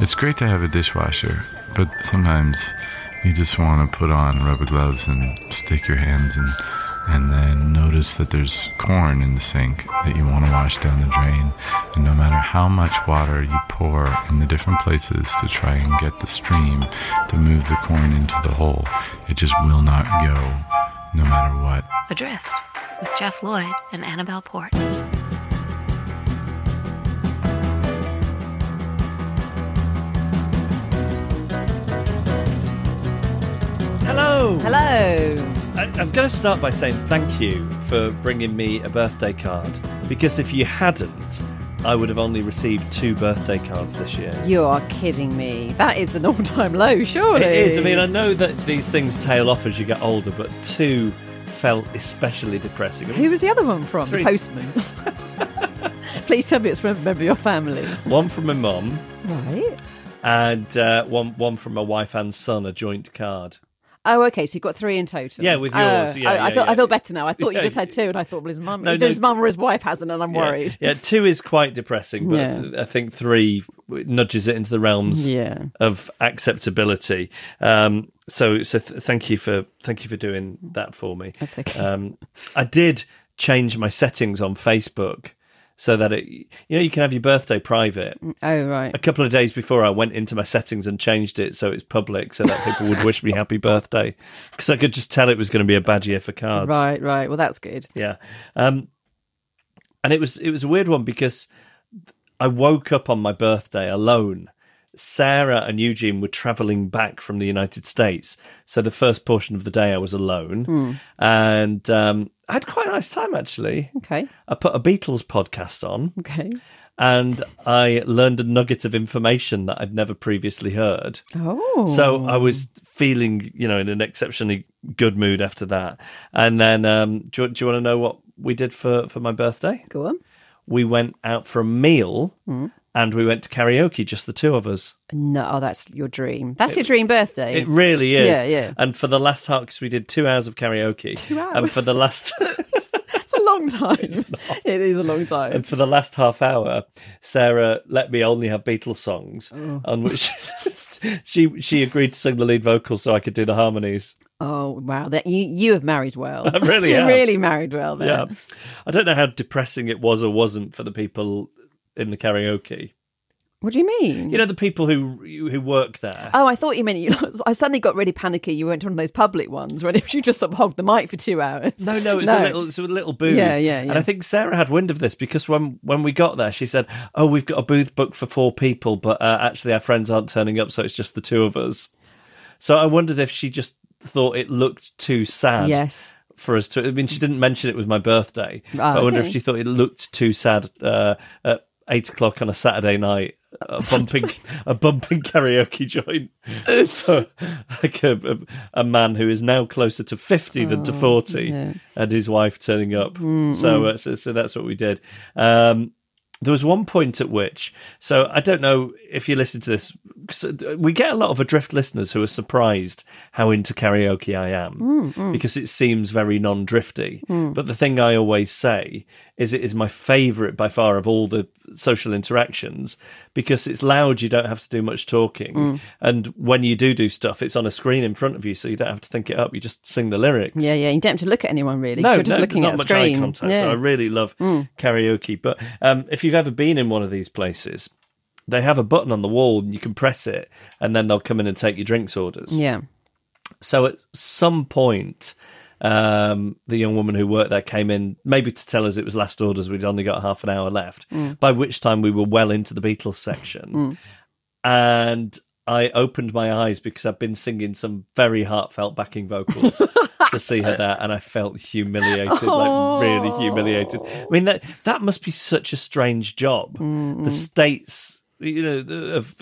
It's great to have a dishwasher, but sometimes you just want to put on rubber gloves and stick your hands in, and then notice that there's corn in the sink that you want to wash down the drain. And no matter how much water you pour in the different places to try and get the stream to move the corn into the hole, it just will not go, no matter what. Adrift with Jeff Lloyd and Annabelle Port. Hello! Hello! I've got to start by saying thank you for bringing me a birthday card, because if you hadn't, I would have only received 2 birthday cards this year. You are kidding me. That is an all-time low, surely. It is. I mean, I know that these things tail off as you get older, but 2 felt especially depressing. Who was the other one from? 3. The postman. Please tell me it's from a member of your family. 1 from my mum. Right. And one from my wife and son, a joint card. Oh, okay, so you've got 3 in total. Yeah, with yours. I feel better now. I thought you just had 2, and I thought, well, his mum or his wife hasn't, and I'm worried. Yeah, 2 is quite depressing, but I think 3 nudges it into the realms of acceptability. Thank you for doing that for me. That's okay. I did change my settings on Facebook so that it, you can have your birthday private. Oh, right. A couple of days before, I went into my settings and changed it so it's public, so that people would wish me happy birthday, because I could just tell it was going to be a bad year for cards. Right. Well, that's good. Yeah. And it was a weird one, because I woke up on my birthday alone. Sarah and Eugene were travelling back from the United States, so the first portion of the day I was alone, and I had quite a nice time, actually. Okay. I put a Beatles podcast on, okay, and I learned a nugget of information that I'd never previously heard. Oh, so I was feeling, in an exceptionally good mood after that. And then, do you want to know what we did for my birthday? Go on. We went out for a meal. Mm. And we went to karaoke, just the 2 of us. No, that's your dream. That's your dream birthday. It really is. Yeah. And for the last half, because we did 2 hours of karaoke. 2 hours? And for the last... It's a long time. It is a long time. And for the last half hour, Sarah let me only have Beatles songs, on which she agreed to sing the lead vocal so I could do the harmonies. Oh, wow. That you have married well. I really have. You really married well then. Yeah. I don't know how depressing it was or wasn't for the people... in the karaoke. What do you mean? The people who work there. Oh, I thought you meant I suddenly got really panicky. You went to one of those public ones where you just sort of hog the mic for 2 hours. No, it's a little booth. Yeah. And I think Sarah had wind of this, because when we got there, she said, "Oh, we've got a booth booked for 4 people, but actually our friends aren't turning up, so it's just the 2 of us." So I wondered if she just thought it looked too sad. Yes. For us to. I mean, she didn't mention it was my birthday. Oh, but I wonder if she thought it looked too sad. 8:00 on a Saturday night, a bumping karaoke joint for like a man who is now closer to 50 than to 40, and his wife turning up. So that's what we did. There was one point at which, so I don't know if you listen to this, 'cause we get a lot of Adrift listeners who are surprised how into karaoke I am, because it seems very non-drifty. But the thing I always say is it is my favourite by far of all the social interactions, because it's loud, you don't have to do much talking, and when you do stuff, it's on a screen in front of you, so you don't have to think it up, you just sing the lyrics. Yeah, you don't have to look at anyone really, 'cause you're just looking at a screen. No, not much eye contact, so I really love karaoke. But if you you've ever been in one of these places, they have a button on the wall and you can press it and then they'll come in and take your drinks orders. Yeah. So at some point, the young woman who worked there came in, maybe to tell us it was last orders. We'd only got half an hour left, by which time we were well into the Beatles section. And I opened my eyes because I'd been singing some very heartfelt backing vocals to see her there, and I felt humiliated, like really humiliated. I mean, that must be such a strange job. The states, you know, of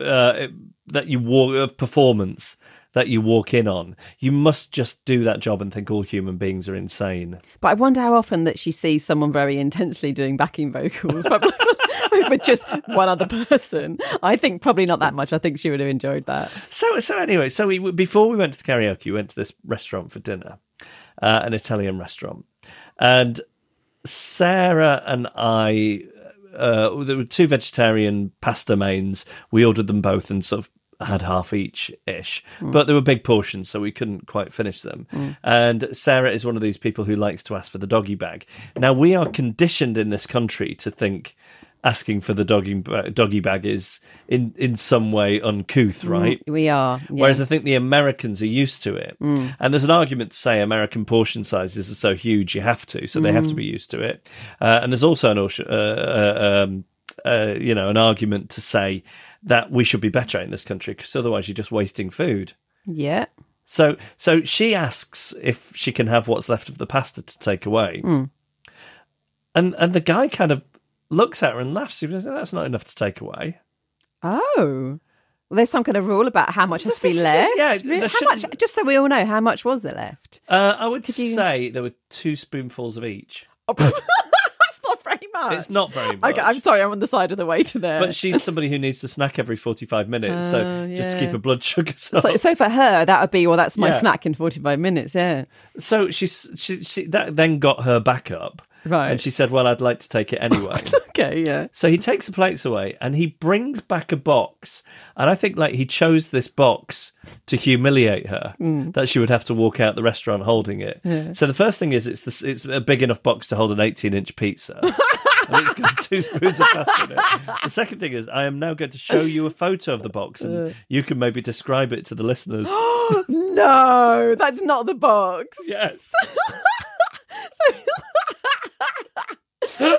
performance that you walk in on. You must just do that job and think all human beings are insane. But I wonder how often that she sees someone very intensely doing backing vocals with just one other person. I think probably not that much. I think she would have enjoyed that. So anyway, so we, before we went to the karaoke, we went to this restaurant for dinner, an Italian restaurant. And Sarah and I, there were two vegetarian pasta mains. We ordered them both and sort of had half each-ish, but there were big portions, so we couldn't quite finish them. And Sarah is one of these people who likes to ask for the doggy bag. Now, we are conditioned in this country to think asking for the doggy bag is in some way uncouth, right? We are. Yeah. Whereas I think the Americans are used to it. And there's an argument to say American portion sizes are so huge you have to, so they have to be used to it. And there's also an argument to say that we should be better in this country because otherwise you're just wasting food. Yeah. So she asks if she can have what's left of the pasta to take away. And the guy kind of looks at her and laughs. He goes, that's not enough to take away. Oh. Well, there's some kind of rule about how much has to be left. Yeah, how much? Just so we all know, how much was there left? I would say there were 2 spoonfuls of each. Oh. It's not very much. Okay, I'm sorry, I'm on the side of the waiter there. But she's somebody who needs to snack every 45 minutes, just to keep her blood sugars up. So for her, that would be, well, that's my snack in 45 minutes, yeah. So she that then got her back up. Right. And she said, well, I'd like to take it anyway. Okay, yeah. So he takes the plates away and he brings back a box. And I think like he chose this box to humiliate her, that she would have to walk out the restaurant holding it. Yeah. So the first thing is it's a big enough box to hold an 18-inch pizza. And it's got 2 spoons of pasta in it. The second thing is I am now going to show you a photo of the box and you can maybe describe it to the listeners. No, that's not the box. Yes. So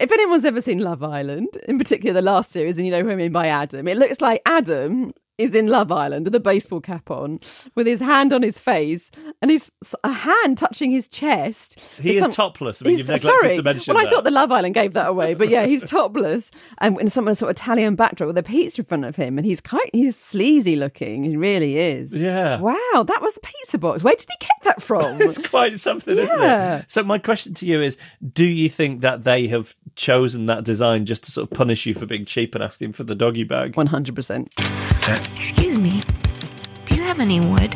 if anyone's ever seen Love Island, in particular the last series, and you know who I mean by Adam, it looks like Adam is in Love Island with a baseball cap on, with his hand on his face and his a hand touching his chest. He is topless. I mean, you've neglected to mention that. I thought the Love Island gave that away, but yeah, he's topless and in some sort of Italian backdrop with a pizza in front of him, and he's sleazy looking. He really is. Yeah. Wow, that was the pizza box. Where did he get that from? It's quite something, isn't it? So my question to you is, do you think that they have chosen that design just to sort of punish you for being cheap and asking for the doggy bag? 100%. Excuse me, do you have any wood?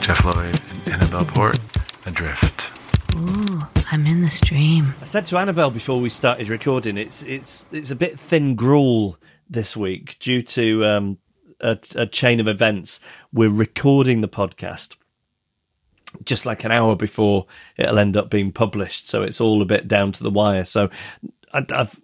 Jeff Lloyd and Annabelle Port, Adrift. Ooh, I'm in the stream. I said to Annabelle before we started recording, it's a bit thin gruel this week due to a chain of events. We're recording the podcast just like an hour before it'll end up being published, so it's all a bit down to the wire. So I've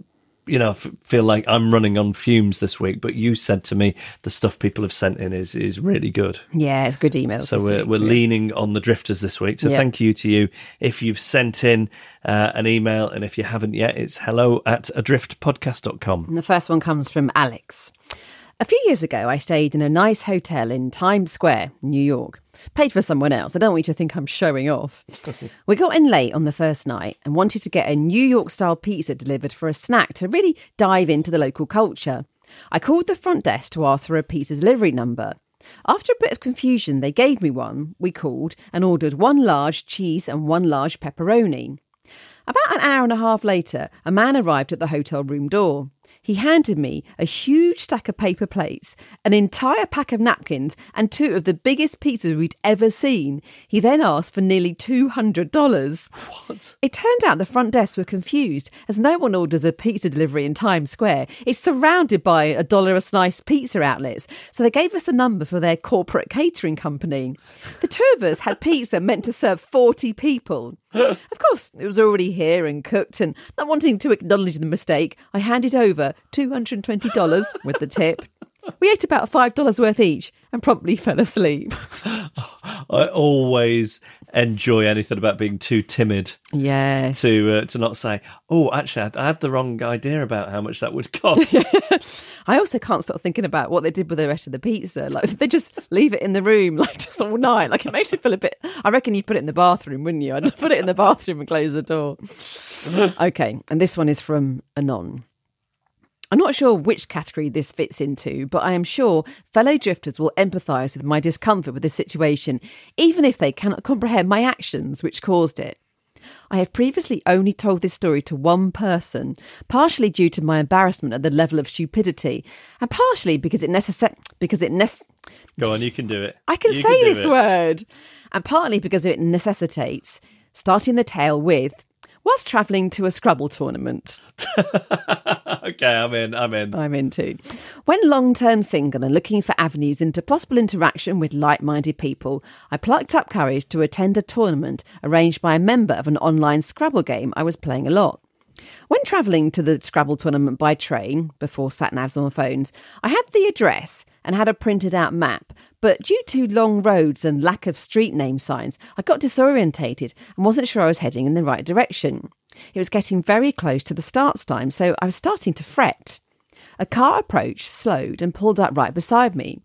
feel like I'm running on fumes this week, but you said to me the stuff people have sent in is really good. Yeah, it's good emails. So we're leaning on the drifters this week. So thank you to you if you've sent in an email, and if you haven't yet, it's hello@adriftpodcast.com. And the first one comes from Alex. A few years ago, I stayed in a nice hotel in Times Square, New York. Paid for someone else. I don't want you to think I'm showing off. We got in late on the first night and wanted to get a New York-style pizza delivered for a snack to really dive into the local culture. I called the front desk to ask for a pizza delivery number. After a bit of confusion, they gave me one. We called and ordered 1 large cheese and 1 large pepperoni. About an hour and a half later, a man arrived at the hotel room door. he handed me a huge stack of paper plates, an entire pack of napkins, and two of the biggest pizzas we'd ever seen. He then asked for nearly $200. What? It turned out the front desk were confused, as no one orders a pizza delivery in Times Square. It's surrounded by $1 a slice pizza outlets, so they gave us the number for their corporate catering company. The two of us had pizza meant to serve 40 people. Of course, it was already here and cooked, and not wanting to acknowledge the mistake, I handed over $220 with the tip. We ate about $5 worth each and promptly fell asleep. I always enjoy anything about being too timid. Yes. To not say, oh, actually, I had the wrong idea about how much that would cost. I also can't stop thinking about what they did with the rest of the pizza. Like, they just leave it in the room, like, just all night. Like, it makes it feel a bit... I reckon you'd put it in the bathroom, wouldn't you? I'd put it in the bathroom and close the door. Okay, and this one is from Anon. I'm not sure which category this fits into, but I am sure fellow drifters will empathise with my discomfort with this situation, even if they cannot comprehend my actions which caused it. I have previously only told this story to one person, partially due to my embarrassment at the level of stupidity, and partially because it Go on, you can do it. I can you say can this it. Word. And partly because it necessitates starting the tale with... was travelling to a Scrabble tournament. Okay, I'm in. I'm in too. When long-term single and looking for avenues into possible interaction with like-minded people, I plucked up courage to attend a tournament arranged by a member of an online Scrabble game I was playing a lot. When travelling to the Scrabble tournament by train, before sat-navs on the phones, I had the address and had a printed-out map, but due to long roads and lack of street name signs, I got disorientated and wasn't sure I was heading in the right direction. It was getting very close to the start time, so I was starting to fret. A car approached, slowed, and pulled up right beside me.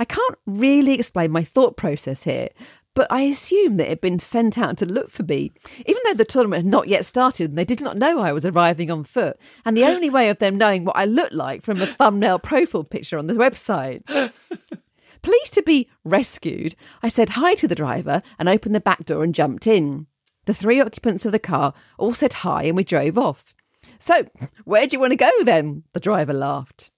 I can't really explain my thought process here, but I assumed that it had been sent out to look for me, even though the tournament had not yet started and they did not know I was arriving on foot, and the only way of them knowing what I looked like from a thumbnail profile picture on the website. Pleased to be rescued, I said hi to the driver and opened the back door and jumped in. The three occupants of the car all said hi and we drove off. So, where do you want to go then? The driver laughed.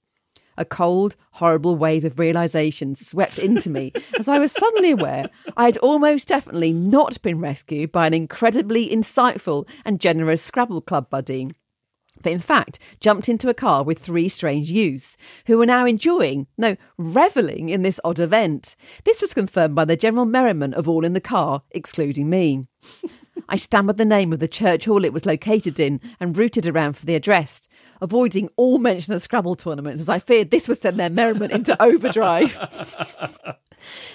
A cold, horrible wave of realisation swept into me as I was suddenly aware I had almost definitely not been rescued by an incredibly insightful and generous Scrabble Club buddy, but in fact jumped into a car with three strange youths who were now revelling in this odd event. This was confirmed by the general merriment of all in the car, excluding me. I stammered the name of the church hall it was located in and rooted around for the address, avoiding all mention of Scrabble tournaments as I feared this would send their merriment into overdrive.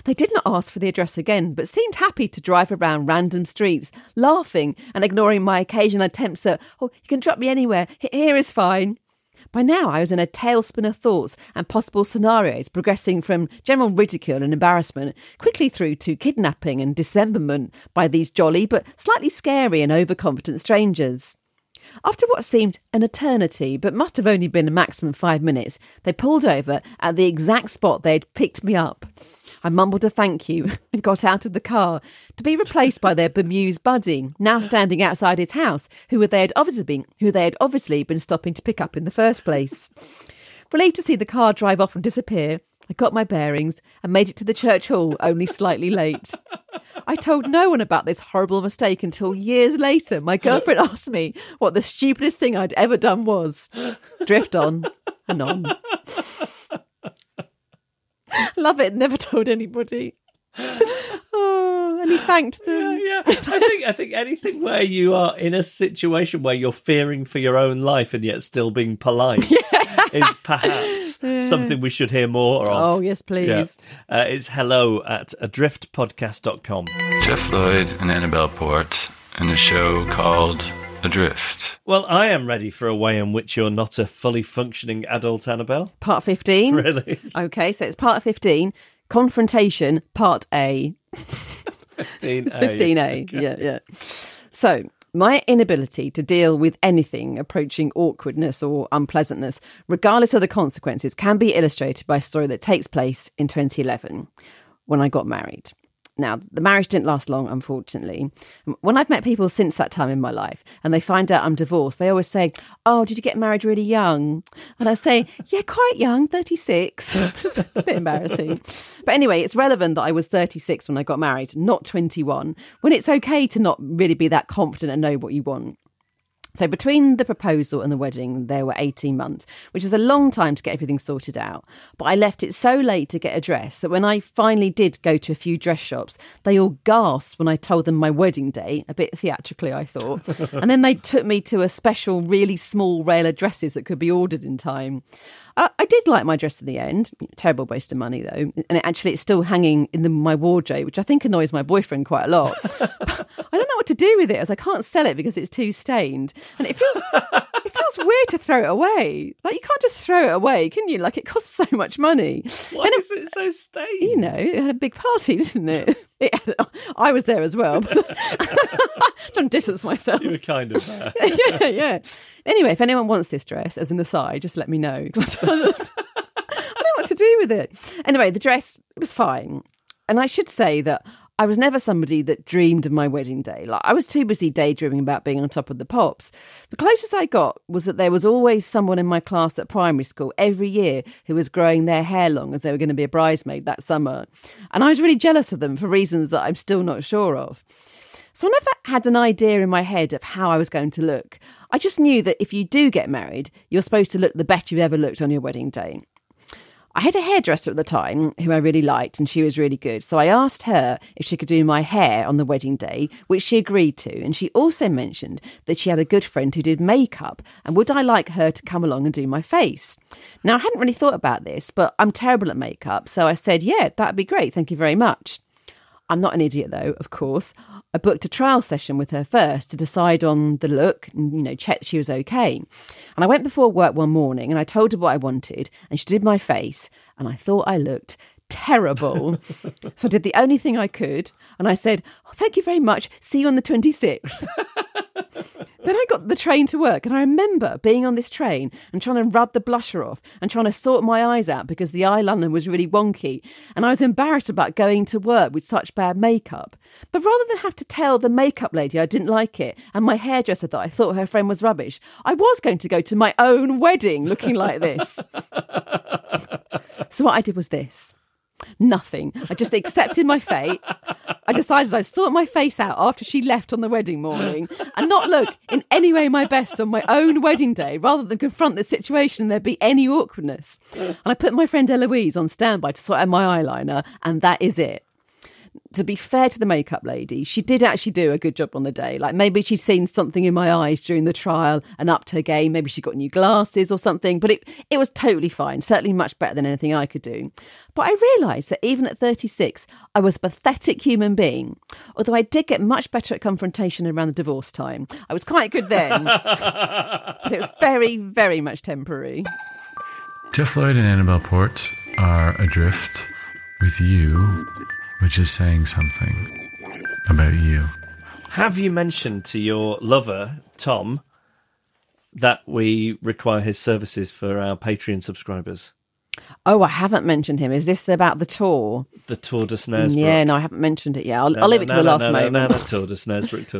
They did not ask for the address again, but seemed happy to drive around random streets, laughing and ignoring my occasional attempts at, oh, you can drop me anywhere, here is fine. By now I was in a tailspin of thoughts and possible scenarios, progressing from general ridicule and embarrassment quickly through to kidnapping and dismemberment by these jolly but slightly scary and overconfident strangers. After what seemed an eternity, but must have only been a maximum 5 minutes, they pulled over at the exact spot they had picked me up. I mumbled a thank you and got out of the car to be replaced by their bemused buddy, now standing outside his house, who they had obviously been stopping to pick up in the first place. Relieved to see the car drive off and disappear, I got my bearings and made it to the church hall only slightly late. I told no one about this horrible mistake until years later. My girlfriend asked me what the stupidest thing I'd ever done was. Drift on and on. Love it. Never told anybody. Oh, and he thanked them. Yeah. I think anything where you are in a situation where you're fearing for your own life and yet still being polite is perhaps something we should hear more of. Oh, yes, please. Yeah. It's hello@adriftpodcast.com. Jeff Lloyd and Annabelle Port in a show called Adrift. Well, I am ready for a way in which you're not a fully functioning adult, Annabelle. Part 15. Really? Okay, so it's part 15, confrontation, part A. 15A. It's 15A, okay. Yeah. So, my inability to deal with anything approaching awkwardness or unpleasantness, regardless of the consequences, can be illustrated by a story that takes place in 2011, when I got married. Now, the marriage didn't last long, unfortunately. When I've met people since that time in my life and they find out I'm divorced, they always say, oh, did you get married really young? And I say, yeah, quite young, 36. Just a bit embarrassing. But anyway, it's relevant that I was 36 when I got married, not 21, when it's okay to not really be that confident and know what you want. So between the proposal and the wedding, there were 18 months, which is a long time to get everything sorted out. But I left it so late to get a dress that when I finally did go to a few dress shops, they all gasped when I told them my wedding day, a bit theatrically, I thought. And then they took me to a special, really small rail of dresses that could be ordered in time. I did like my dress in the end. Terrible waste of money, though. And it's still hanging in my wardrobe, which I think annoys my boyfriend quite a lot. I don't know what to do with it, as I can't sell it because it's too stained. And it feels weird to throw it away. Like, you can't just throw it away, can you? Like, it costs so much money. Why is it so stained? You know, it had a big party, didn't it? I was there as well. Don't distance myself. You were kind of there. Yeah. Anyway, if anyone wants this dress, as an aside, just let me know. I don't know what to do with it. Anyway, the dress was fine. And I should say that I was never somebody that dreamed of my wedding day. Like, I was too busy daydreaming about being on top of the pops. The closest I got was that there was always someone in my class at primary school every year who was growing their hair long as they were going to be a bridesmaid that summer. And I was really jealous of them for reasons that I'm still not sure of. So I never had an idea in my head of how I was going to look. I just knew that if you do get married, you're supposed to look the best you've ever looked on your wedding day. I had a hairdresser at the time who I really liked, and she was really good. So I asked her if she could do my hair on the wedding day, which she agreed to. And she also mentioned that she had a good friend who did makeup, and would I like her to come along and do my face? Now, I hadn't really thought about this, but I'm terrible at makeup. So I said, yeah, that'd be great. Thank you very much. I'm not an idiot, though, of course. I booked a trial session with her first to decide on the look and, check she was okay. And I went before work one morning and I told her what I wanted, and she did my face, and I thought I looked terrible. So I did the only thing I could, and I said, oh, thank you very much. See you on the 26th. Then I got the train to work, and I remember being on this train and trying to rub the blusher off and trying to sort my eyes out because the eyeliner was really wonky, and I was embarrassed about going to work with such bad makeup. But rather than have to tell the makeup lady I didn't like it and my hairdresser that I thought her friend was rubbish, I was going to go to my own wedding looking like this. So what I did was this. Nothing. I just accepted my fate. I decided I'd sort my face out after she left on the wedding morning and not look in any way my best on my own wedding day, rather than confront the situation and there be any awkwardness. And I put my friend Eloise on standby to sort out my eyeliner, and that is it. To be fair to the makeup lady, she did actually do a good job on the day. Like, maybe she'd seen something in my eyes during the trial and upped her game. Maybe she got new glasses or something. But it was totally fine, certainly much better than anything I could do. But I realised that even at 36, I was a pathetic human being. Although I did get much better at confrontation around the divorce time. I was quite good then. But it was very, very much temporary. Jeff Lloyd and Annabelle Port are adrift with you, which is saying something about you. Have you mentioned to your lover, Tom, that we require his services for our Patreon subscribers? Oh, I haven't mentioned him. Is this about the tour? The Tour de Snaresbrook. Yeah, no, I haven't mentioned it yet. I'll leave it to the last moment. No, Tour de Snaresbrook.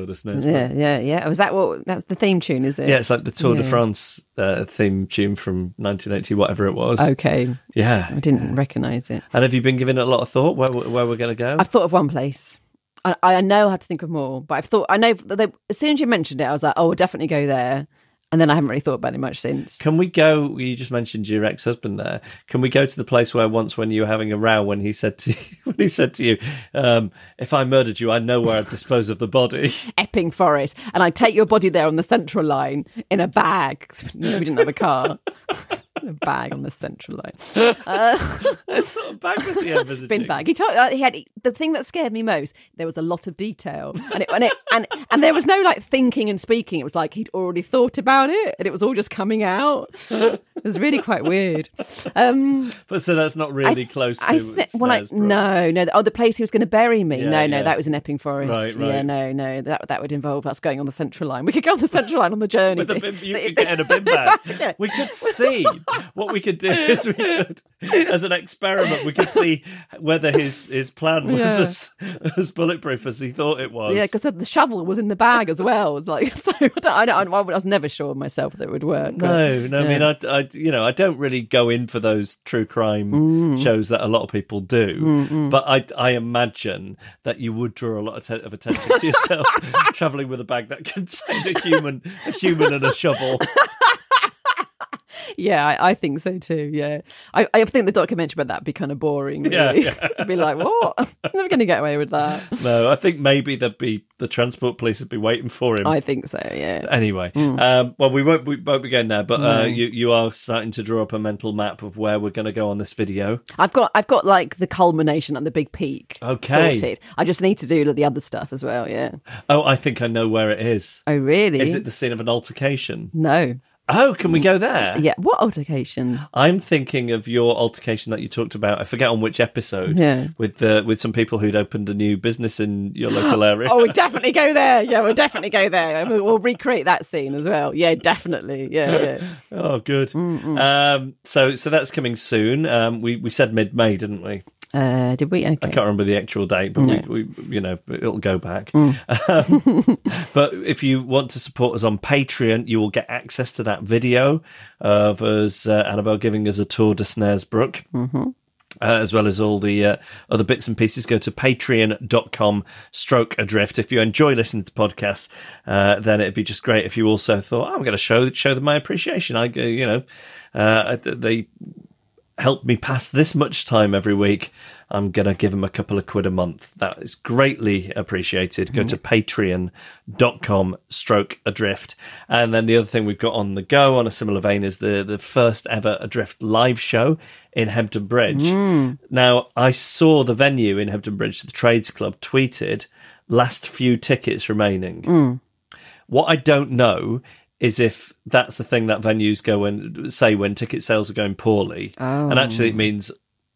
Yeah. Was that that's the theme tune, is it? Yeah, it's like the Tour de France theme tune from 1980, whatever it was. Okay. Yeah. I didn't recognise it. And have you been giving it a lot of thought where we're going to go? I've thought of one place. I know I have to think of more, but as soon as you mentioned it, I was like, oh, we'll definitely go there. And then I haven't really thought about it much since. Can we go, you just mentioned your ex-husband there. Can we go to the place where once when you were having a row, when he said to you, if I murdered you, I know where I'd dispose of the body. Epping Forest. And I'd take your body there on the Central Line in a bag. No, we didn't have a car. A bag on the Central Line. What sort of bag was he envisaging? Bin bag. The thing that scared me most, there was a lot of detail, and there was no like thinking and speaking. It was like he'd already thought about it, and it was all just coming out. It was really quite weird. But so that's not really close to Snaresbrook. The place he was going to bury me. That was in Epping Forest. Right. Yeah, no, that would involve us going on the Central Line. We could go on the Central Line on the journey. You could get in a bin bag. We could see What we could do is we could, as an experiment, we could see whether his plan was as bulletproof as he thought it was. Yeah, because the shovel was in the bag as well. It was like, so I was never sure of myself that it would work. No, yeah. I mean, I don't really go in for those true crime shows that a lot of people do, but I imagine that you would draw a lot of attention to yourself travelling with a bag that contained a human and a shovel. Yeah, I think so too. Yeah, I think the documentary about that would be kind of boring. Really. Yeah. It'd be like, what? I'm never going to get away with that. No, I think maybe there'd be the transport police would be waiting for him. I think so. Yeah. Anyway, well, we won't be going there, but you are starting to draw up a mental map of where we're going to go on this video. I've got like the culmination and the big peak. Okay. Sorted. I just need to do the other stuff as well. Yeah. Oh, I think I know where it is. Oh, really? Is it the scene of an altercation? No. Oh, can we go there? Yeah. What altercation? I'm thinking of your altercation that you talked about. I forget on which episode. Yeah. With some people who'd opened a new business in your local area. Oh, we'll definitely go there. Yeah, we'll definitely go there. We'll recreate that scene as well. Yeah, definitely. Yeah. Oh, good. So that's coming soon. We said mid-May, didn't we? Did we? Okay. I can't remember the actual date, but we it'll go back. But if you want to support us on Patreon, you will get access to that video of us, Annabelle giving us a tour de Snaresbrook. As well as all the other bits and pieces, go to patreon.com/adrift. If you enjoy listening to the podcast, then it'd be just great if you also thought, I'm going to show them my appreciation. They help me pass this much time every week. I'm going to give them a couple of quid a month. That is greatly appreciated. Go to patreon.com/adrift. And then the other thing we've got on the go on a similar vein is the first ever Adrift live show in Hebden Bridge. Now, I saw the venue in Hebden Bridge, the Trades Club, tweeted, last few tickets remaining. What I don't know is if that's the thing that venues go and say when ticket sales are going poorly. Oh. And actually it means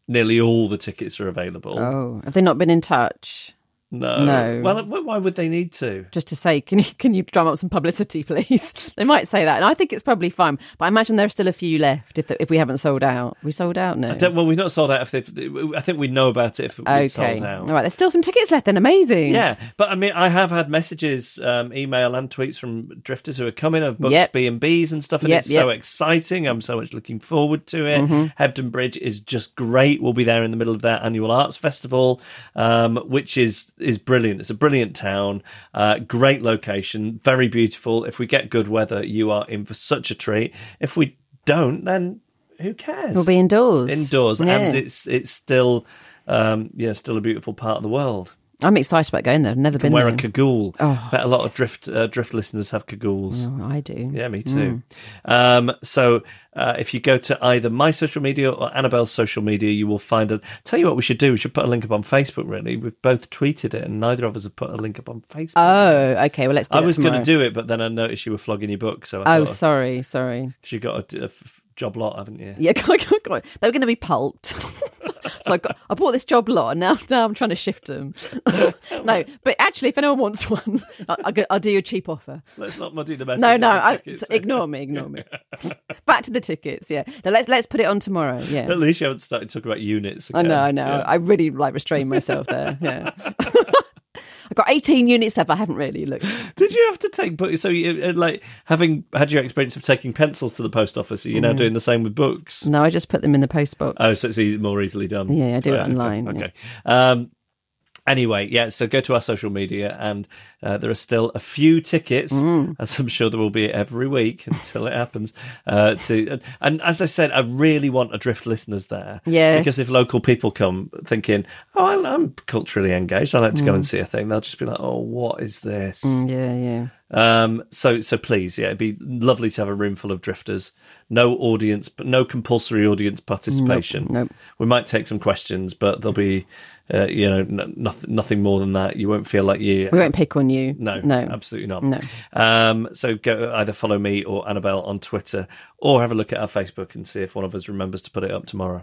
nearly all the tickets are available. Oh, have they not been in touch? No. Well, why would they need to? Just to say, can you drum up some publicity, please? They might say that, and I think it's probably fine. But I imagine there are still a few left if we haven't sold out. We sold out now. We've not sold out. I think we know about it if we've sold out. All right, there's still some tickets left then. Amazing. Yeah, but I mean, I have had messages, email and tweets from drifters who are coming. I've booked B&Bs and stuff, and it's so exciting. I'm so much looking forward to it. Hebden Bridge is just great. We'll be there in the middle of their annual arts festival, which is brilliant. It's a brilliant town, great location, very beautiful. If we get good weather, you are in for such a treat. If we don't, then who cares? We'll be indoors, and it's still still a beautiful part of the world. I'm excited about going there. I've never been there. Wear a cagoule. Oh, bet a lot of drift listeners have cagoules. Oh, I do. Yeah, me too. So if you go to either my social media or Annabelle's social media, you will find a... Tell you what we should do. We should put a link up on Facebook, really. We've both tweeted it, and neither of us have put a link up on Facebook. Oh, okay. Well, let's do it. I was going to do it, but then I noticed you were flogging your book. So I sorry. Because you got a job lot, haven't you? Yeah, God. They were going to be pulped. So I bought this job lot, and now I'm trying to shift them. No, but actually, if anyone wants one, I'll do you a cheap offer. Let's not muddy the message. No, ignore me. Back to the tickets, yeah. Now let's put it on tomorrow, yeah. At least you haven't started talking about units again. I know. Yeah. I really restrained myself there, yeah. I've got 18 units left. I haven't really looked. Did you have to take... So, having had your experience of taking pencils to the post office, are you now doing the same with books? No, I just put them in the post box. Oh, so it's more easily done. Yeah, I do it online. Okay. Yeah. Anyway, so go to our social media, and there are still a few tickets, as I'm sure there will be every week until it happens. And as I said, I really want Adrift listeners there. Yes. Because if local people come thinking, I'm culturally engaged, I like to go and see a thing, they'll just be like, oh, what is this? So please, it'd be lovely to have a room full of drifters. No audience, no compulsory audience participation. Nope. We might take some questions, but there'll be, nothing more than that. You won't feel like you. We won't pick on you. No, absolutely not. No. So go either follow me or Annabelle on Twitter, or have a look at our Facebook and see if one of us remembers to put it up tomorrow.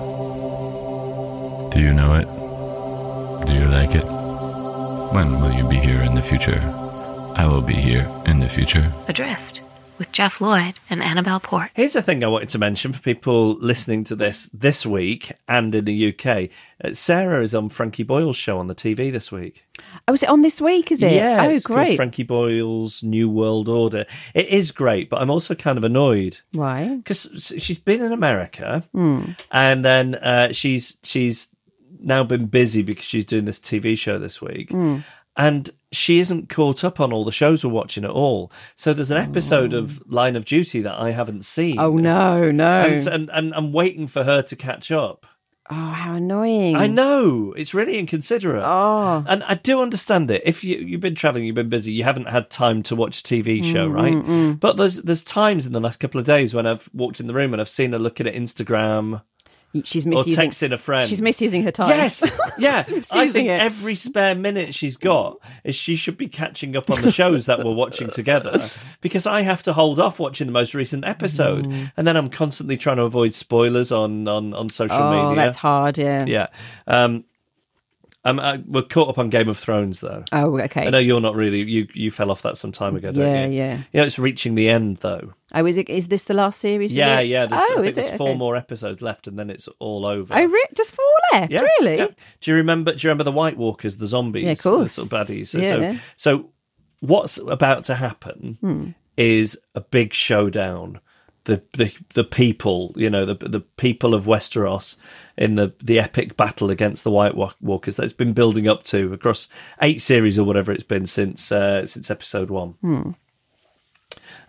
Do you know it? Do you like it? When will you be here in the future? I will be here in the future. Adrift with Jeff Lloyd and Annabelle Port. Here's a thing I wanted to mention for people listening to this week and in the UK. Sarah is on Frankie Boyle's show on the TV this week. Oh, is it on this week, is it? Yeah, it's great. Frankie Boyle's New World Order. It is great, but I'm also kind of annoyed. Why? Because she's been in America and then she's now been busy because she's doing this TV show this week. And she isn't caught up on all the shows we're watching at all. So there's an episode of Line of Duty that I haven't seen. Oh, no. And I'm waiting for her to catch up. Oh, how annoying. I know. It's really inconsiderate. Oh. And I do understand it. If you've been travelling, you've been busy, you haven't had time to watch a TV show, right? But there's times in the last couple of days when I've walked in the room and I've seen her looking at Instagram. She's misusing, or texting a friend. She's misusing her time. Yes, yeah. I think every spare minute she's got is she should be catching up on the shows that we're watching together, because I have to hold off watching the most recent episode, and then I'm constantly trying to avoid spoilers on social media. Oh, that's hard. Yeah. We're caught up on Game of Thrones though. Oh, okay. I know you're not really. You fell off that some time ago, don't you? Yeah. You know, it's reaching the end though. Oh, is this the last series? Yeah, yeah. There's 4 more episodes left, and then it's all over. Oh, just 4 left? Yeah, really? Yeah. Do you remember the White Walkers, the zombies? Yeah, of course. The sort of baddies. Yeah. So what's about to happen is a big showdown. The people, you know, the people of Westeros in the epic battle against the White Walkers that's been building up to across 8 series or whatever it's been since episode 1.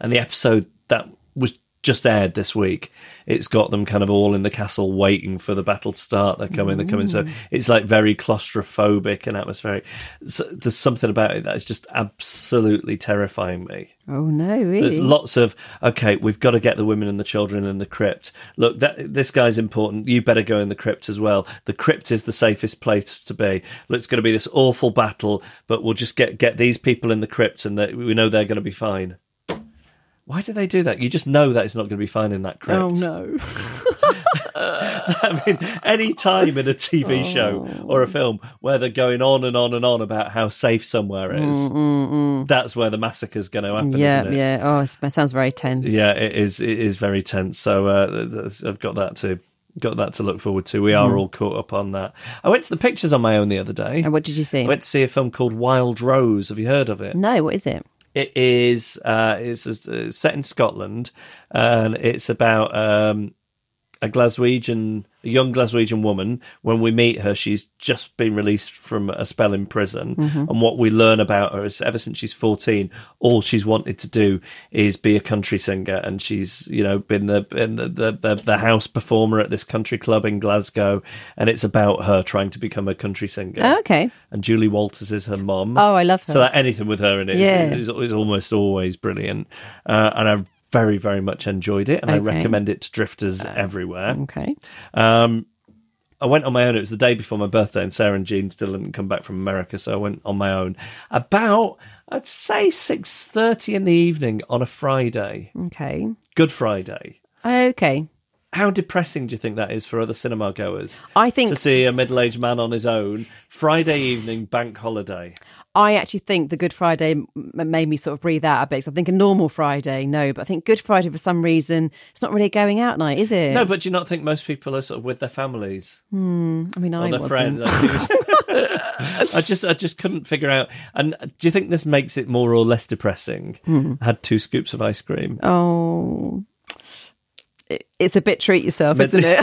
And the episode that was just aired this week, it's got them kind of all in the castle waiting for the battle to start. They're coming. So it's like very claustrophobic and atmospheric. So there's something about it that is just absolutely terrifying me. Oh, no, really? There's lots of, okay, we've got to get the women and the children in the crypt. Look, this guy's important. You better go in the crypt as well. The crypt is the safest place to be. Look, it's going to be this awful battle, but we'll just get these people in the crypt and we know they're going to be fine. Why do they do that? You just know that it's not going to be fine in that crypt. Oh, no. I mean, any time in a TV show or a film where they're going on and on and on about how safe somewhere is, that's where the massacre's going to happen, isn't it? Yeah, yeah. Oh, it sounds very tense. Yeah, it is very tense. So I've got that too. Got that to look forward to. We are all caught up on that. I went to the pictures on my own the other day. And what did you see? I went to see a film called Wild Rose. Have you heard of it? No, what is it? It is it's set in Scotland, and it's about a young Glaswegian woman. When we meet her, she's just been released from a spell in prison, and what we learn about her is ever since she's 14, all she's wanted to do is be a country singer, and she's, you know, been the house performer at this country club in Glasgow, and it's about her trying to become a country singer. Oh, okay. And Julie Walters is her mum. Oh, I love her. So that anything with her in it is almost always brilliant, and I very, very much enjoyed it, and I recommend it to drifters everywhere. Okay. I went on my own. It was the day before my birthday, and Sarah and Jean still hadn't come back from America, so I went on my own about, I'd say, 6:30 in the evening on a Friday. Okay. Good Friday. Okay. How depressing do you think that is for other cinema goers? I think to see a middle-aged man on his own Friday evening, bank holiday. I actually think the Good Friday made me sort of breathe out a bit. I think a normal Friday, no, but I think Good Friday for some reason, it's not really a going out night, is it? No, but do you not think most people are sort of with their families? I mean, I wasn't. I just couldn't figure out. And do you think this makes it more or less depressing? I had 2 scoops of ice cream. Oh. It's a bit treat yourself, isn't it?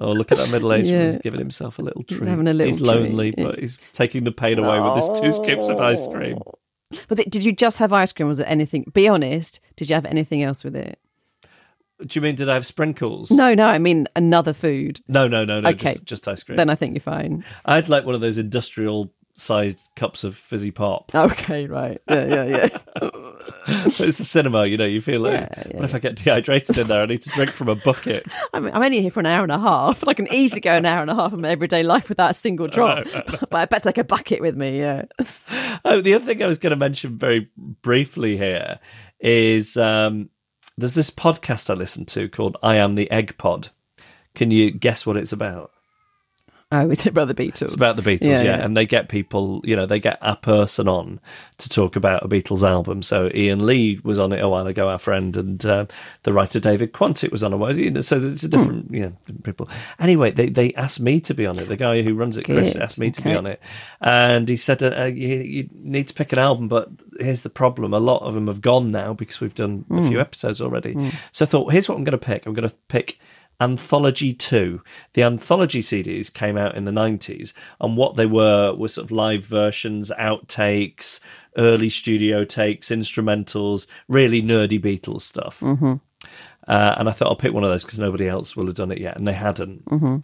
Oh, look at that middle-aged man. He's giving himself a little treat. He's lonely, but he's taking the pain away with his 2 scoops of ice cream. Was it? Did you just have ice cream? Was it anything? Be honest. Did you have anything else with it? Do you mean did I have sprinkles? No, I mean another food. No. Okay. Just ice cream. Then I think you're fine. I'd like one of those industrial-sized cups of fizzy pop. Okay, right. Yeah. It's the cinema, you know, you feel like, what if I get dehydrated in there? I need to drink from a bucket. I'm only here for an hour and a half, and I can easily go an hour and a half of my everyday life without a single drop. Right. But I better take a bucket with me, yeah. Oh, the other thing I was going to mention very briefly here is... there's this podcast I listen to called I Am The Egg Pod. Can you guess what it's about? Oh, is it about the Beatles? It's about the Beatles, yeah. And they get people, you know, they get a person on to talk about a Beatles album. So Ian Lee was on it a while ago, our friend, and the writer David Quantick was on a while. You know, so it's a different, different people. Anyway, they asked me to be on it. The guy who runs it, Chris, asked me to be on it. And he said, you need to pick an album, but... here's the problem. A lot of them have gone now because we've done a few episodes already. So I thought, here's what I'm going to pick. I'm going to pick Anthology 2. The Anthology CDs came out in the 90s, and what they were sort of live versions, outtakes, early studio takes, instrumentals, really nerdy Beatles stuff. Mm-hmm. And I thought I'll pick one of those because nobody else will have done it yet, and they hadn't. Mm-hmm.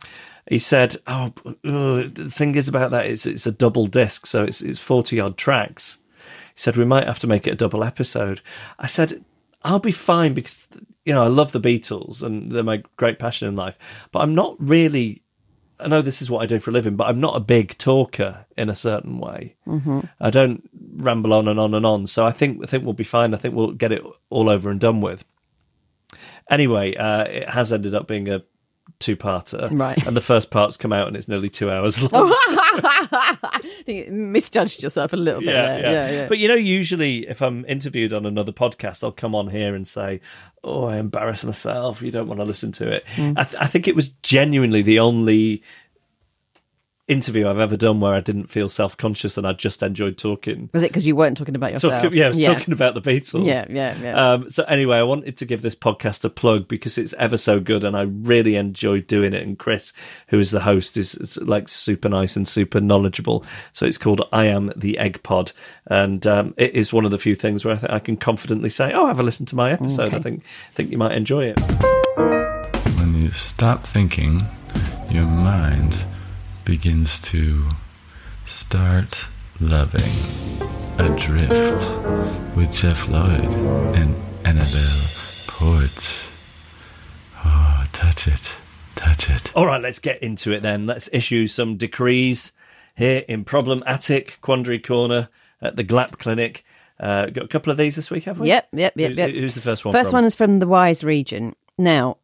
He said, the thing is about that, it's a double disc, so it's 40-odd tracks. He said, we might have to make it a double episode. I said, I'll be fine because, you know, I love the Beatles and they're my great passion in life. But I'm not really, I know this is what I do for a living, but I'm not a big talker in a certain way. Mm-hmm. I don't ramble on and on and on. So I think we'll be fine. I think we'll get it all over and done with. Anyway, it has ended up being a two-parter, right? And the first part's come out, and it's nearly 2 hours long. I think you misjudged yourself a little bit. Yeah. But you know, usually if I'm interviewed on another podcast, I'll come on here and say, "Oh, I embarrass myself. You don't want to listen to it." I think it was genuinely the only interview I've ever done where I didn't feel self-conscious and I just enjoyed talking. Was it because you weren't talking about yourself? Talking about the Beatles. Yeah. So anyway, I wanted to give this podcast a plug because it's ever so good and I really enjoyed doing it. And Chris, who is the host, is like super nice and super knowledgeable. So it's called I Am The Egg Pod. And it is one of the few things where I think I can confidently say, oh, have a listen to my episode. Okay. I think you might enjoy it. When you stop thinking, your mind... begins to start loving. Adrift with Jeff Lloyd and Annabelle Port. Oh, touch it. All right, let's get into it then. Let's issue some decrees here in Problem Attic, Quandary Corner at the Glap Clinic. Got a couple of these this week, have we? Yep. Who's the first one from? First one is from the Wise Region. Now,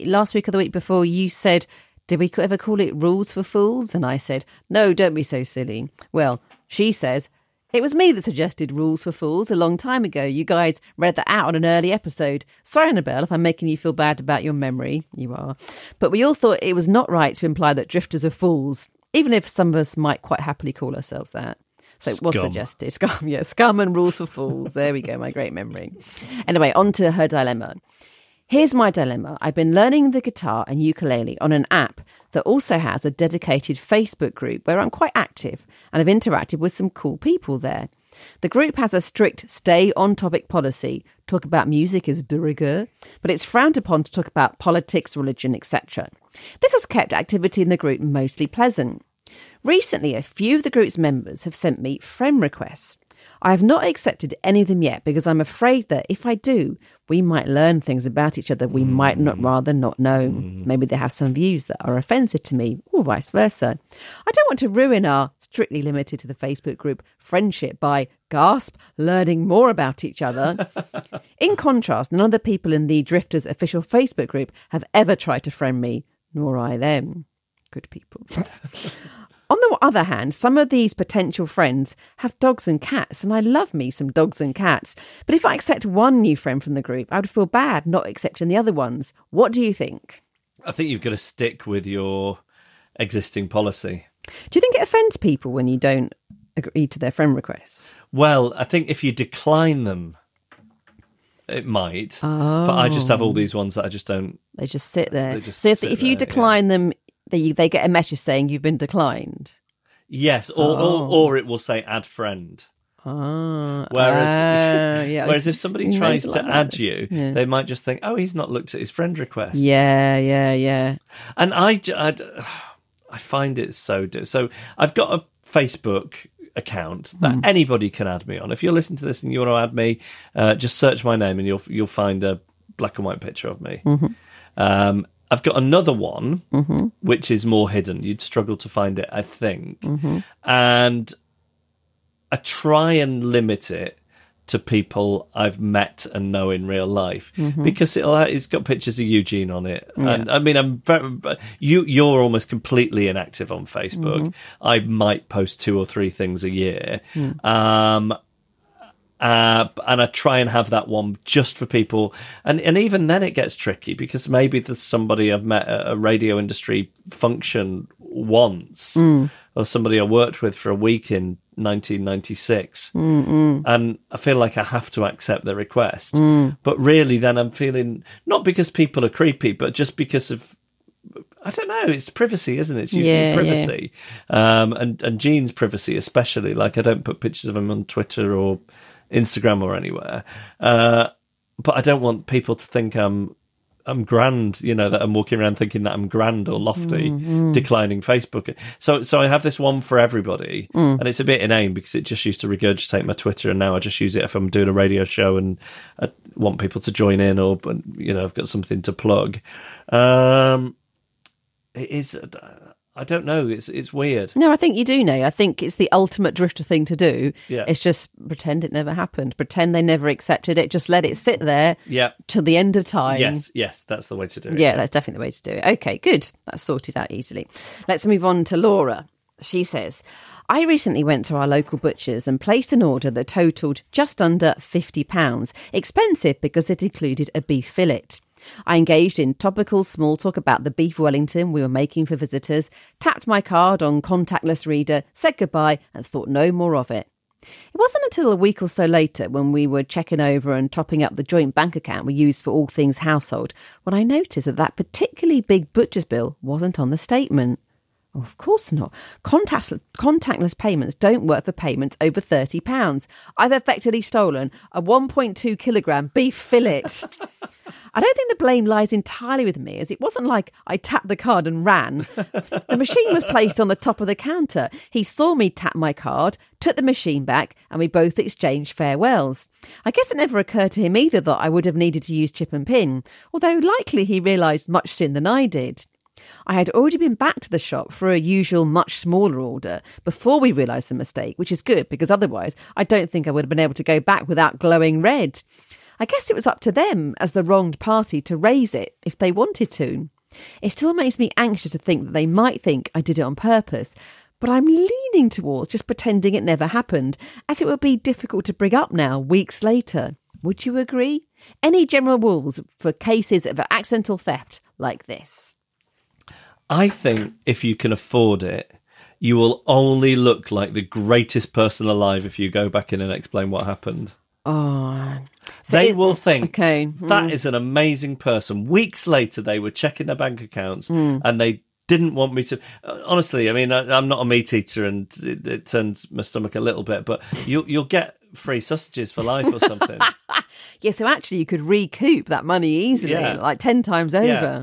last week or the week before, you said... did we ever call it Rules for Fools? And I said, no, don't be so silly. Well, she says, it was me that suggested Rules for Fools a long time ago. You guys read that out on an early episode. Sorry, Annabelle, if I'm making you feel bad about your memory. You are. But we all thought it was not right to imply that drifters are fools, even if some of us might quite happily call ourselves that. So it was suggested. Scum and Rules for Fools. There we go, my great memory. Anyway, on to her dilemma. Here's my dilemma. I've been learning the guitar and ukulele on an app that also has a dedicated Facebook group where I'm quite active and I've interacted with some cool people there. The group has a strict stay on topic policy. Talk about music is de rigueur, but it's frowned upon to talk about politics, religion, etc. This has kept activity in the group mostly pleasant. Recently, a few of the group's members have sent me friend requests. I have not accepted any of them yet because I'm afraid that if I do, we might learn things about each other we might rather not know. Maybe they have some views that are offensive to me or vice versa. I don't want to ruin our strictly limited to the Facebook group friendship by, gasp, learning more about each other. In contrast, none of the people in the Drifters official Facebook group have ever tried to friend me, nor I them. Good people. On the other hand, some of these potential friends have dogs and cats, and I love me some dogs and cats. But if I accept one new friend from the group, I would feel bad not accepting the other ones. What do you think? I think you've got to stick with your existing policy. Do you think it offends people when you don't agree to their friend requests? Well, I think if you decline them, it might. Oh. But I just have all these ones that I just don't... they just sit there. Just so if you decline them... They get a message saying you've been declined. Yes, or it will say add friend. Whereas if somebody tries to add you, they might just think, oh, he's not looked at his friend request. Yeah. And I find it so... So I've got a Facebook account that anybody can add me on. If you're listening to this and you want to add me, just search my name and you'll find a black and white picture of me. Mm-hmm. I've got another one, which is more hidden. You'd struggle to find it, I think. Mm-hmm. And... I try and limit it to people I've met and know in real life because it's got pictures of Eugene on it. Yeah. And I mean, you're almost completely inactive on Facebook. Mm-hmm. I might post 2 or 3 things a year. And I try and have that one just for people. And even then it gets tricky because maybe there's somebody I've met at a radio industry function once or somebody I worked with for a week in 1996. And I feel like I have to accept the request. But really then I'm feeling, not because people are creepy, but just because of, I don't know, it's privacy, isn't it? It's privacy. Yeah. And Gene's privacy especially. Like I don't put pictures of him on Twitter or Instagram or anywhere. But I don't want people to think I'm grand, you know, that I'm walking around thinking that I'm grand or lofty, declining Facebook. So I have this one for everybody, and it's a bit inane because it just used to regurgitate my Twitter, and now I just use it if I'm doing a radio show and I want people to join in or, you know, I've got something to plug. It is... I don't know. It's weird. No, I think you do know. I think it's the ultimate drifter thing to do. Yeah. It's just pretend it never happened. Pretend they never accepted it. Just let it sit there till the end of time. Yes. That's the way to do it. Yeah, that's definitely the way to do it. Okay, good. That's sorted out easily. Let's move on to Laura. She says, I recently went to our local butcher's and placed an order that totaled just under £50. Expensive because it included a beef fillet. I engaged in topical small talk about the beef Wellington we were making for visitors, tapped my card on contactless reader, said goodbye and thought no more of it. It wasn't until a week or so later when we were checking over and topping up the joint bank account we used for all things household when I noticed that that particularly big butcher's bill wasn't on the statement. Oh, of course not. Contactless payments don't work for payments over £30. I've effectively stolen a 1.2 kilogram beef fillet. I don't think the blame lies entirely with me, as it wasn't like I tapped the card and ran. The machine was placed on the top of the counter. He saw me tap my card, took the machine back, and we both exchanged farewells. I guess it never occurred to him either that I would have needed to use chip and pin, although likely he realised much sooner than I did. I had already been back to the shop for a usual much smaller order before we realised the mistake, which is good because otherwise I don't think I would have been able to go back without glowing red. I guess it was up to them as the wronged party to raise it if they wanted to. It still makes me anxious to think that they might think I did it on purpose, but I'm leaning towards just pretending it never happened, as it would be difficult to bring up now, weeks later. Would you agree? Any general rules for cases of accidental theft like this? I think if you can afford it, you will only look like the greatest person alive if you go back in and explain what happened. Oh, so they will think that is an amazing person. Weeks later, they were checking their bank accounts and they didn't want me to. Honestly, I mean, I'm not a meat eater and it turns my stomach a little bit, but you'll get free sausages for life or something. Yeah, so actually you could recoup that money easily, like 10 times over. Yeah.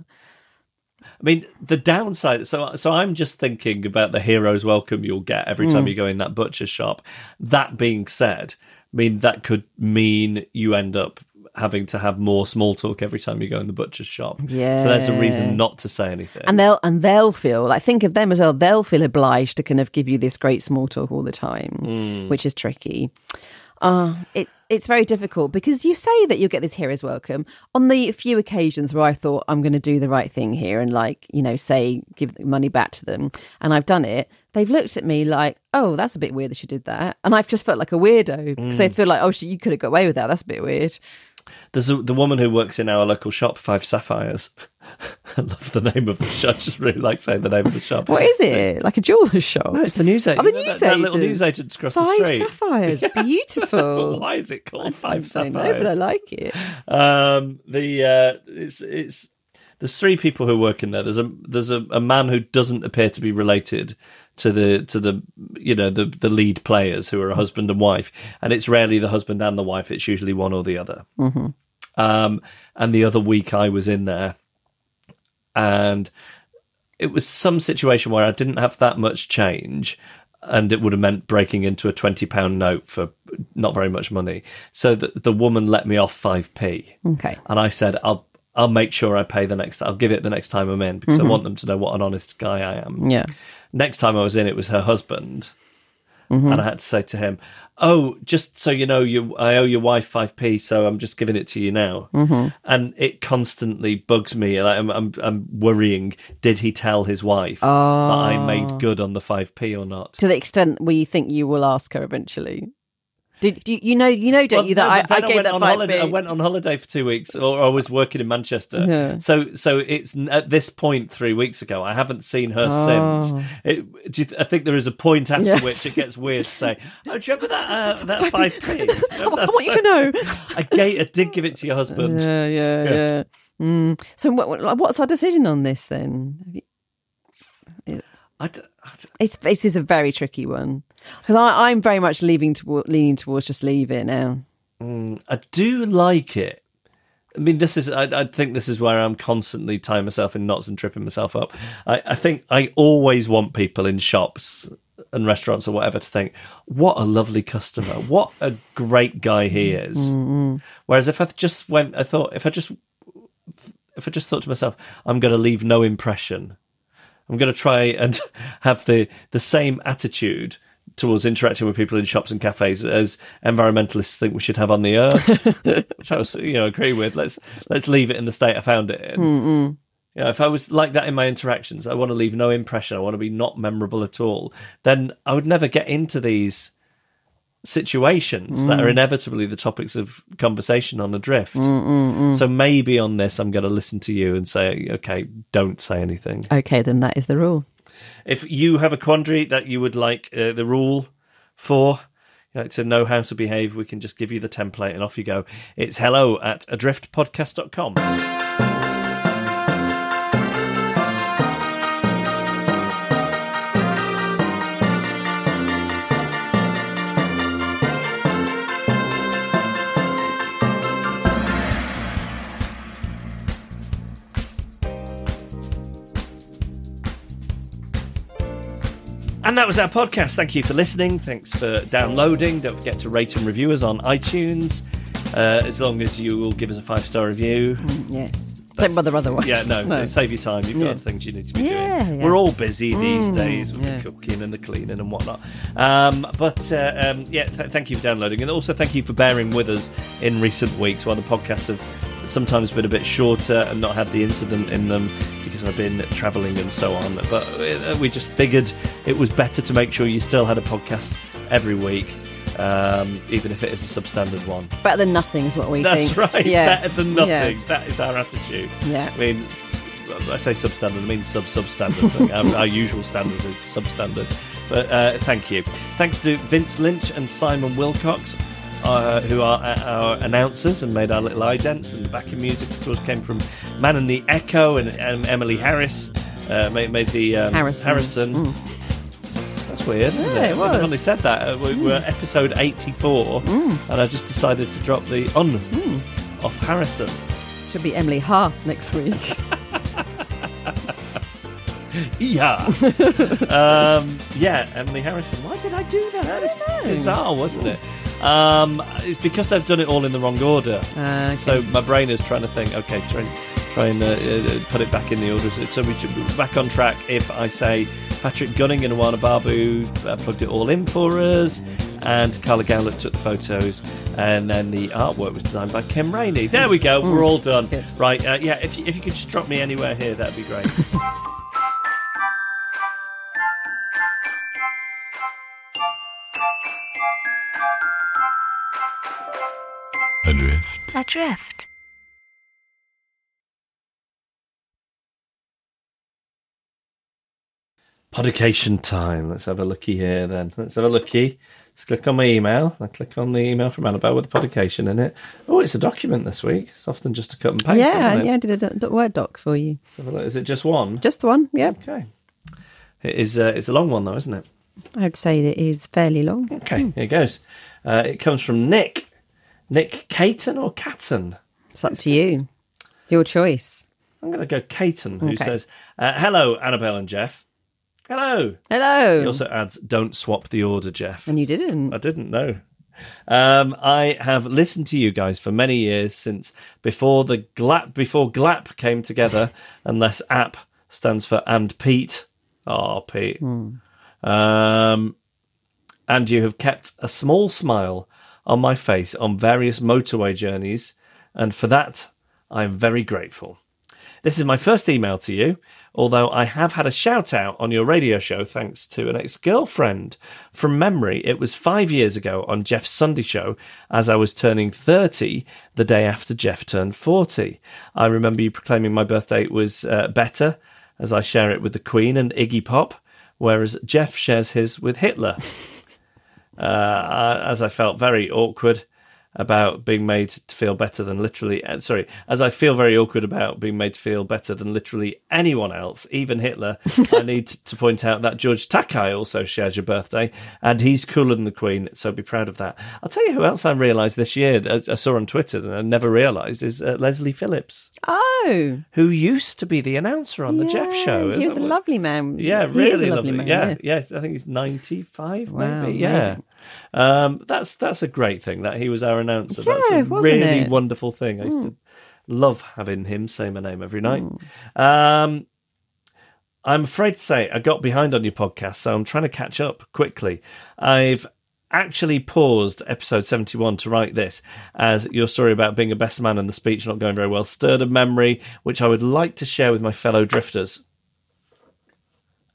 I mean, the downside, so I'm just thinking about the hero's welcome you'll get every time you go in that butcher shop. That being said, I mean, that could mean you end up having to have more small talk every time you go in the butcher's shop. Yeah. So there's a reason not to say anything. And they'll feel, like, think of them as well, they'll feel obliged to kind of give you this great small talk all the time, which is tricky. It's very difficult because you say that you'll get this hero's welcome. On the few occasions where I thought I'm going to do the right thing here and like, you know, say, give the money back to them and I've done it, they've looked at me like, oh, that's a bit weird that she did that. And I've just felt like a weirdo because they feel like, oh, you could have got away with that. That's a bit weird. There's the woman who works in our local shop, Five Sapphires. I love the name of the shop. I just really like saying the name of the shop. What is it? So, like a jeweller's shop? No, it's the newsagent. Oh, the newsagent. That little newsagent's across the street. Five Sapphires. Yeah. Beautiful. Why is it called Five Sapphires? I don't know, but I like it. There's 3 people who work in there. There's a man who doesn't appear to be related to the you know, the lead players who are a husband and wife, and it's rarely the husband and the wife, it's usually one or the other. Mm-hmm. And the other week I was in there, and it was some situation where I didn't have that much change, and it would have meant breaking into a £20 note for not very much money. So the woman let me off 5p. Okay. And I said, I'll make sure I pay the next. I'll give it the next time I'm in, because mm-hmm. I want them to know what an honest guy I am. Yeah. Next time I was in, it was her husband, mm-hmm. and I had to say to him, "Oh, just so you know, I owe your wife 5p, so I'm just giving it to you now." Mm-hmm. And it constantly bugs me. Like, I'm worrying. Did he tell his wife that I made good on the 5p or not? To the extent where you think you will ask her eventually. Did you know? Don't well, you that no, I gave that 5p? I went on holiday for 2 weeks, or I was working in Manchester. Yeah. So it's at this point 3 weeks ago. I haven't seen her since. I think there is a point after which it gets weird to say, "Oh, do you remember that 5p? I want you to know. I did give it to your husband." Yeah. Mm. So what's our decision on this then? This is a very tricky one, because I'm very much leaning towards just leave it now. I do like it. I mean, I think this is where I'm constantly tying myself in knots and tripping myself up. I think I always want people in shops and restaurants or whatever to think, what a lovely customer, what a great guy he is. Mm-hmm. Whereas if I just thought to myself, I'm going to leave no impression. I'm going to try and have the same attitude towards interacting with people in shops and cafes as environmentalists think we should have on the earth, which I also, agree with. Let's leave it in the state I found it in. Mm-mm. You know, if I was like that in my interactions, I want to leave no impression. I want to be not memorable at all. Then I would never get into these situations that are inevitably the topics of conversation on Adrift. So maybe on this I'm going to listen to you and say, okay, don't say anything. Okay, then that is the rule. If you have a quandary that you would like the rule for, like to know how to behave, we can just give you the template and off you go. It's hello@adriftpodcast.com. And that was our podcast. Thank you for listening. Thanks for downloading. Don't forget to rate and review us on iTunes, as long as you will give us a 5-star review. Yes. Don't bother otherwise. Yeah, no. Save your time. You've got other things you need to be doing. Yeah. We're all busy these days with the cooking and the cleaning and whatnot. Thank you for downloading. And also thank you for bearing with us in recent weeks while the podcasts have sometimes been a bit shorter and not had the incident in them, because I've been travelling and so on. But we just figured it was better to make sure you still had a podcast every week, even if it is a substandard one. Better than nothing is what we think. That's right, better than nothing. Yeah. That is our attitude. Yeah. I mean, I say substandard, I mean sub-substandard. Our usual standard is substandard. But thank you. Thanks to Vince Lynch and Simon Wilcox, who are our announcers and made our little idents, and the backing music, of course, came from Man in the Echo and Emily Harris. Made the Harrison. That's weird, isn't it? It was. I've only said that. We're episode 84, and I just decided to drop the on off Harrison. Should be Emily Ha next week. Yeah. Emily Harrison. Why did I do that? That was bizarre, wasn't it? It's because I've done it all in the wrong order. Okay. So my brain is trying to think, okay, try and put it back in the order. So we should be back on track if I say Patrick Gunning and Iwana Babu plugged it all in for us, and Carla Gowlett took the photos, and then the artwork was designed by Kim Rainey. There we go. We're all done. Good. Right. If you could just drop me anywhere here, that'd be great. Adrift. Podication time. Let's have a looky here then. Let's click on my email. I click on the email from Annabelle with the podication in it. Oh, it's a document this week. It's often just a cut and paste, isn't it? Yeah, I did a Word doc for you. Is it just one? Just one, yeah. Okay. It is, it's a long one, though, isn't it? I'd say that it is fairly long. Okay, here it goes. It comes from Nick. Nick Caton or Catton? It's up to you. Your choice. I'm going to go Caton, who says, hello, Annabelle and Jeff. Hello. Hello. He also adds, don't swap the order, Jeff. And you didn't. I didn't, no. I have listened to you guys for many years, since before the GLAP came together, unless app stands for and Pete. Oh, Pete. Mm. And you have kept a small smile on my face on various motorway journeys, and for that, I'm very grateful. This is my first email to you, although I have had a shout-out on your radio show thanks to an ex-girlfriend. From memory, it was 5 years ago on Jeff's Sunday show, as I was turning 30 the day after Jeff turned 40. I remember you proclaiming my birthday was better, as I share it with the Queen and Iggy Pop, whereas Jeff shares his with Hitler, as I felt very awkward about being made to feel better than literally... as I feel very awkward about being made to feel better than literally anyone else, even Hitler, I need to point out that George Takei also shares your birthday, and he's cooler than the Queen, so be proud of that. I'll tell you who else I realised this year that I saw on Twitter that I never realised is Leslie Phillips. Oh! Who used to be the announcer on the Jeff show. He was a lovely man. Yeah, really lovely man. Yeah, yes. I think he's 95, wow, maybe. Yeah. Amazing. That's a great thing that he was our announcer. Yeah, that's a really wonderful thing. I used to love having him say my name every night. I'm afraid to say I got behind on your podcast, so I'm trying to catch up quickly. I've actually paused episode 71 to write this, as your story about being a best man and the speech not going very well stirred a memory which I would like to share with my fellow drifters.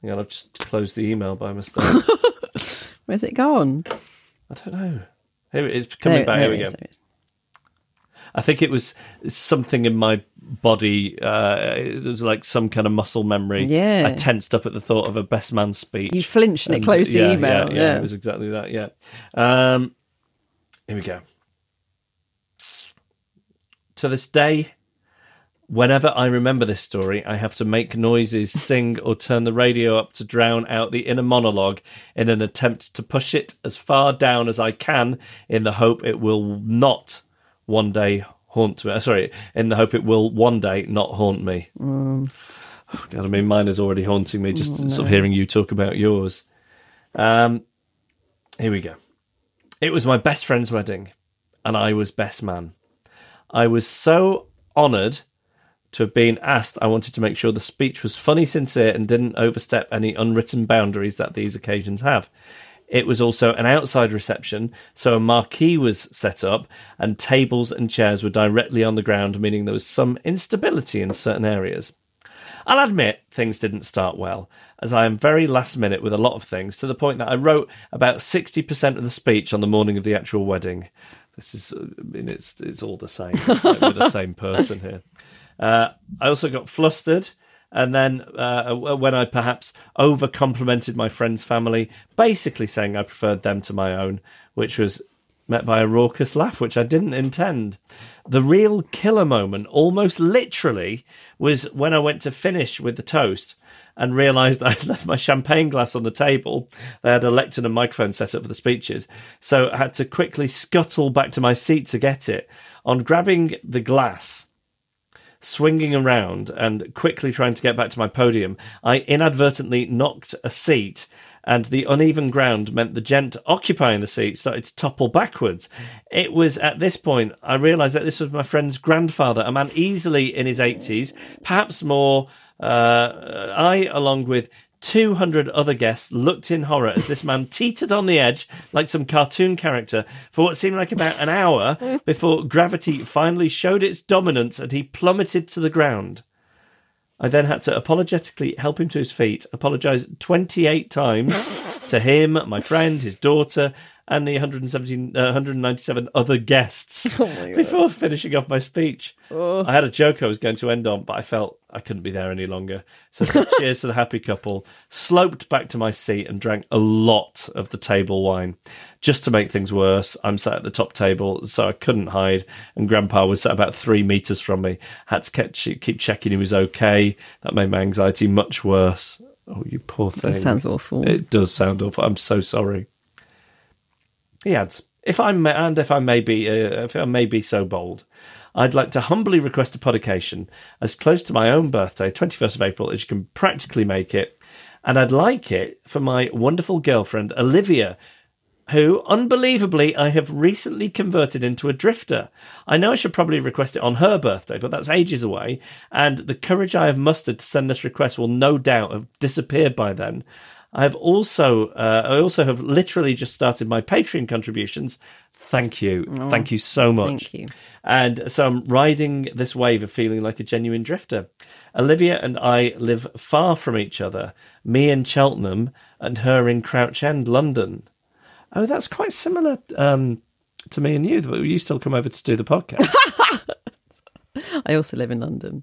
Hang on, I've just closed the email by mistake. Where's it gone? I don't know. Here it is, coming back. Here we go. I think it was something in my body. It was like some kind of muscle memory. Yeah. I tensed up at the thought of a best man speech. You flinched and it closed the email. Yeah, it was exactly that, yeah. Here we go. To this day, whenever I remember this story, I have to make noises, sing, or turn the radio up to drown out the inner monologue in an attempt to push it as far down as I can in the hope it will not one day haunt me. Sorry, in the hope it will one day not haunt me. Oh, God, I mean, mine is already haunting me, just sort of hearing you talk about yours. Here we go. It was my best friend's wedding, and I was best man. I was so honoured to have been asked. I wanted to make sure the speech was funny, sincere, and didn't overstep any unwritten boundaries that these occasions have. It was also an outside reception, so a marquee was set up, and tables and chairs were directly on the ground, meaning there was some instability in certain areas. I'll admit things didn't start well, as I am very last minute with a lot of things, to the point that I wrote about 60% of the speech on the morning of the actual wedding. This is, I mean, it's all the same. It's like we're the same person here. I also got flustered, and then when I perhaps over-complimented my friend's family, basically saying I preferred them to my own, which was met by a raucous laugh, which I didn't intend. The real killer moment, almost literally, was when I went to finish with the toast and realised I'd left my champagne glass on the table. They had a lectern and microphone set up for the speeches, so I had to quickly scuttle back to my seat to get it. On grabbing the glass, swinging around and quickly trying to get back to my podium, I inadvertently knocked a seat, and the uneven ground meant the gent occupying the seat started to topple backwards. It was at this point I realised that this was my friend's grandfather, a man easily in his 80s, perhaps more. I, along with 200 other guests, looked in horror as this man teetered on the edge like some cartoon character for what seemed like about an hour before gravity finally showed its dominance and he plummeted to the ground. I then had to apologetically help him to his feet, apologise 28 times to him, my friend, his daughter, and the 197 other guests before finishing off my speech. Oh. I had a joke I was going to end on, but I felt I couldn't be there any longer. So I said cheers to the happy couple, sloped back to my seat and drank a lot of the table wine. Just to make things worse, I'm sat at the top table, so I couldn't hide, and Grandpa was sat about 3 meters from me. I had to keep checking he was okay. That made my anxiety much worse. Oh, you poor thing. That sounds awful. It does sound awful. I'm so sorry. He adds, if I may be so bold, I'd like to humbly request a podication as close to my own birthday, 21st of April, as you can practically make it. And I'd like it for my wonderful girlfriend, Olivia, who, unbelievably, I have recently converted into a drifter. I know I should probably request it on her birthday, but that's ages away, and the courage I have mustered to send this request will no doubt have disappeared by then. I also have literally just started my Patreon contributions. Thank you. Oh, thank you so much. Thank you. And so I'm riding this wave of feeling like a genuine drifter. Olivia and I live far from each other, me in Cheltenham and her in Crouch End, London. Oh, that's quite similar to me and you, but you still come over to do the podcast. I also live in London.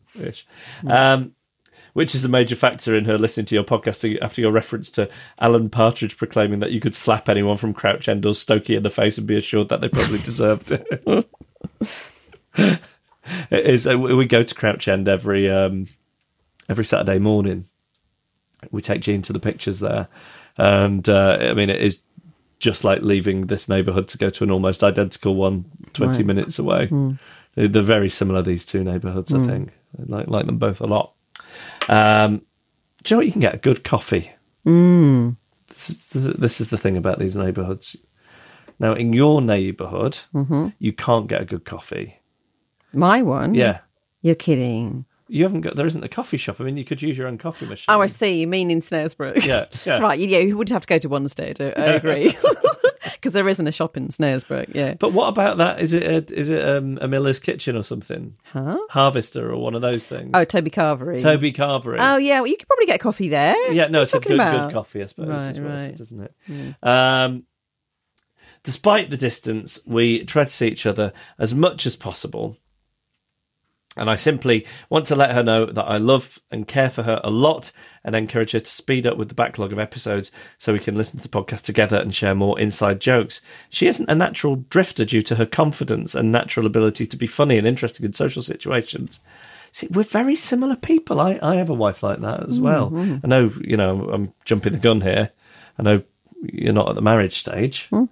Which is a major factor in her listening to your podcast after your reference to Alan Partridge proclaiming that you could slap anyone from Crouch End or Stokey in the face and be assured that they probably deserved it. It is, we go to Crouch End every Saturday morning. We take Jean to the pictures there. And, I mean, it is just like leaving this neighbourhood to go to an almost identical one 20 minutes away. Mm. They're very similar, these two neighbourhoods, I think. I like them both a lot. Do you know what? You can get a good coffee. Mm. This is the thing about these neighbourhoods. Now, in your neighbourhood, you can't get a good coffee. My one? Yeah. You're kidding. You haven't got. There isn't a coffee shop. I mean, you could use your own coffee machine. Oh, I see. You mean in Snaresbrook? Yeah. Right. Yeah, you would have to go to Wanstead. I agree, because there isn't a shop in Snaresbrook. Yeah. But what about that? Is it a Miller's Kitchen or something? Huh? Harvester or one of those things? Oh, Toby Carvery. Oh yeah. Well, you could probably get coffee there. Yeah. No, it's a good coffee, I suppose. Right. Isn't it? Yeah. Despite the distance, we try to see each other as much as possible. And I simply want to let her know that I love and care for her a lot and encourage her to speed up with the backlog of episodes so we can listen to the podcast together and share more inside jokes. She isn't a natural drifter due to her confidence and natural ability to be funny and interesting in social situations. See, we're very similar people. I have a wife like that as well. Mm-hmm. I know, you know, I'm jumping the gun here. I know you're not at the marriage stage. Mm.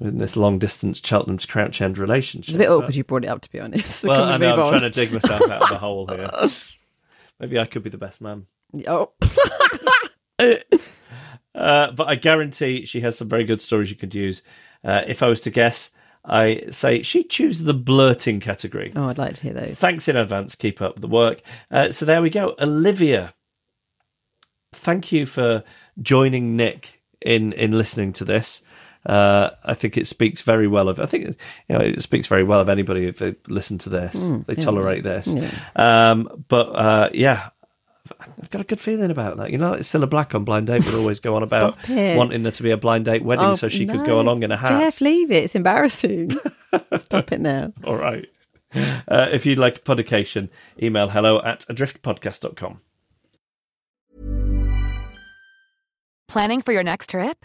In this long-distance Cheltenham to Crouch End relationship. It's a bit awkward you brought it up, to be honest. So well, I know, I'm trying to dig myself out of the hole here. Maybe I could be the best man. Oh. But I guarantee she has some very good stories you could use. If I was to guess, I say she'd choose the blurting category. Oh, I'd like to hear those. Thanks in advance. Keep up the work. So there we go. Olivia, thank you for joining Nick in listening to this. I think it speaks very well of. I think it speaks very well of anybody if they listen to this, they tolerate this. Yeah. But I've got a good feeling about that. You know, it's Cilla Black on Blind Date would always go on about wanting there to be a blind date wedding so she could go along in a hat. Jeff, leave it. It's embarrassing. Stop it now. All right. If you'd like a podication, email hello@adriftpodcast.com. Planning for your next trip?